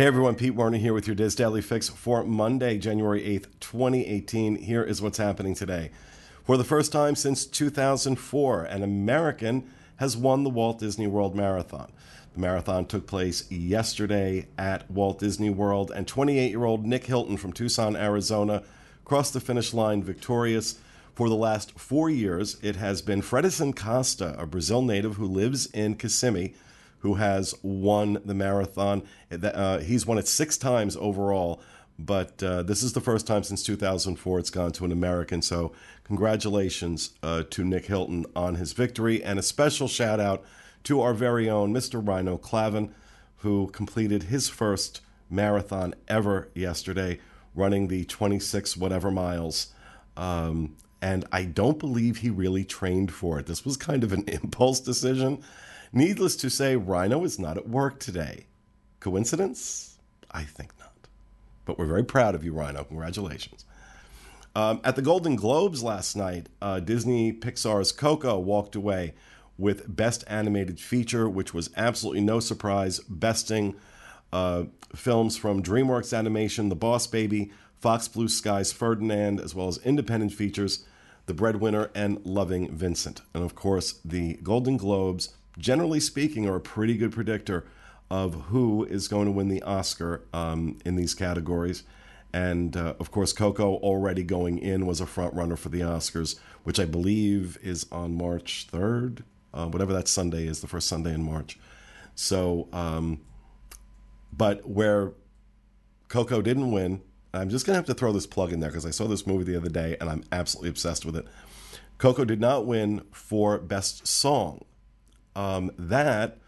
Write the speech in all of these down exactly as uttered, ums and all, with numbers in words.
Hey everyone, Pete Warner here with your D I S Daily Fix for Monday, January eighth, twenty eighteen. Here is what's happening today. For the first time since two thousand four, an American has won the Walt Disney World Marathon. The marathon took place yesterday at Walt Disney World, and twenty-eight-year-old Nick Hilton from Tucson, Arizona, crossed the finish line victorious. For the last four years, it has been Fredison Costa, a Brazil native who lives in Kissimmee, who has won the marathon. Uh, he's won it six times overall, but uh, this is the first time since two thousand four it's gone to an American. So congratulations uh, to Nick Hilton on his victory, and a special shout out to our very own Mister Rhino Clavin, who completed his first marathon ever yesterday, running the twenty-six whatever miles. Um, and I don't believe he really trained for it. This was kind of an impulse decision. Needless to say, Rhino is not at work today. Coincidence? I think not. But we're very proud of you, Rhino. Congratulations. Um, at the Golden Globes last night, uh, Disney Pixar's Coco walked away with Best Animated Feature, which was absolutely no surprise, besting uh, films from DreamWorks Animation, The Boss Baby, Fox Blue Sky's Ferdinand, as well as independent features, The Breadwinner and Loving Vincent. And of course, the Golden Globes, generally speaking, are a pretty good predictor of who is going to win the Oscar um, in these categories. And, uh, of course, Coco already going in was a front runner for the Oscars, which I believe is on March third, uh, whatever that Sunday is, the first Sunday in March. So, um, but where Coco didn't win, I'm just going to have to throw this plug in there because I saw this movie the other day and I'm absolutely obsessed with it. Coco did not win for Best Song. Um, that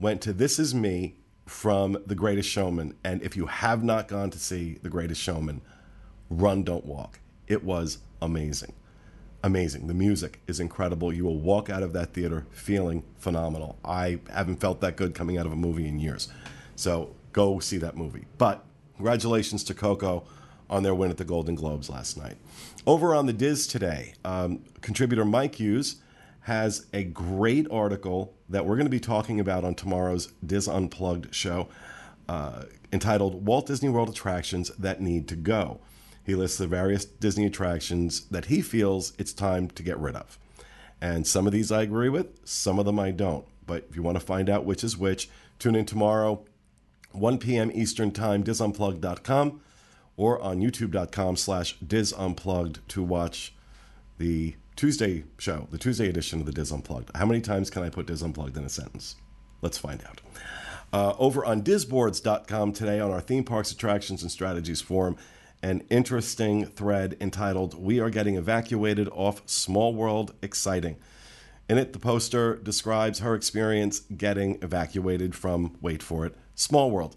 went to This Is Me from The Greatest Showman. And if you have not gone to see The Greatest Showman, run, don't walk. It was amazing. Amazing. The music is incredible. You will walk out of that theater feeling phenomenal. I haven't felt that good coming out of a movie in years. So go see that movie. But congratulations to Coco on their win at the Golden Globes last night. Over on the D I S today, um, contributor Mike Hughes has a great article that we're going to be talking about on tomorrow's DisUnplugged show uh, entitled Walt Disney World Attractions That Need to Go. He lists the various Disney attractions that he feels it's time to get rid of. And some of these I agree with, some of them I don't. But if you want to find out which is which, tune in tomorrow, one p.m. Eastern Time, disunplugged dot com, or on youtube.com slash disunplugged to watch the Tuesday show, the Tuesday edition of the DisUnplugged. How many times can I put DisUnplugged in a sentence? Let's find out. Uh, over on disboards dot com today on our Theme Parks, Attractions, and Strategies forum, an interesting thread entitled, We Are Getting Evacuated Off Small World Exciting. In it, the poster describes her experience getting evacuated from, wait for it, Small World.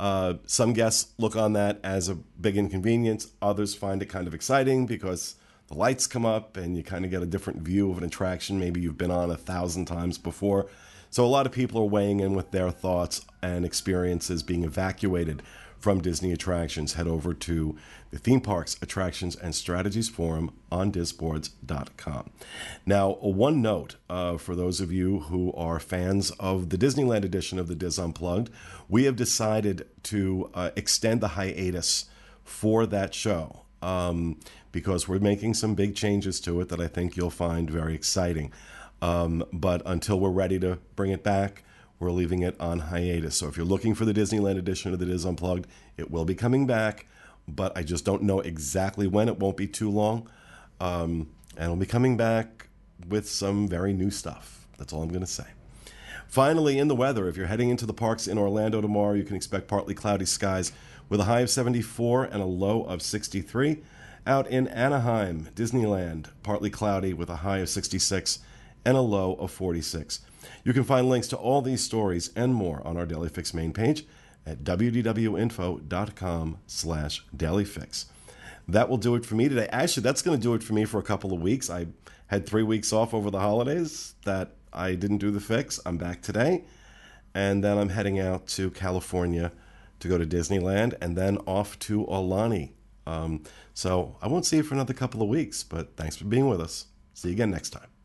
Uh, some guests look on that as a big inconvenience. Others find it kind of exciting because the lights come up and you kind of get a different view of an attraction maybe you've been on a thousand times before. So a lot of people are weighing in with their thoughts and experiences being evacuated from Disney attractions. Head over to the Theme Parks, Attractions, and Strategies Forum on disboards dot com. Now, one note uh, for those of you who are fans of the Disneyland edition of the Dis Unplugged, we have decided to uh, extend the hiatus for that show. Um, because we're making some big changes to it that I think you'll find very exciting. Um, but until we're ready to bring it back, we're leaving it on hiatus. So if you're looking for the Disneyland edition of the Dis Unplugged, it will be coming back, but I just don't know exactly when. It won't be too long. Um, and it'll be coming back with some very new stuff. That's all I'm going to say. Finally, in the weather, if you're heading into the parks in Orlando tomorrow, you can expect partly cloudy skies with a high of seventy-four and a low of sixty-three. Out in Anaheim, Disneyland, partly cloudy with a high of sixty-six and a low of forty-six. You can find links to all these stories and more on our Daily Fix main page at wdwinfo.com slash dailyfix. That will do it for me today. Actually, that's going to do it for me for a couple of weeks. I had three weeks off over the holidays that I didn't do the fix. I'm back today, and then I'm heading out to California to go to Disneyland, and then off to Aulani. Um, so I won't see you for another couple of weeks, but thanks for being with us. See you again next time.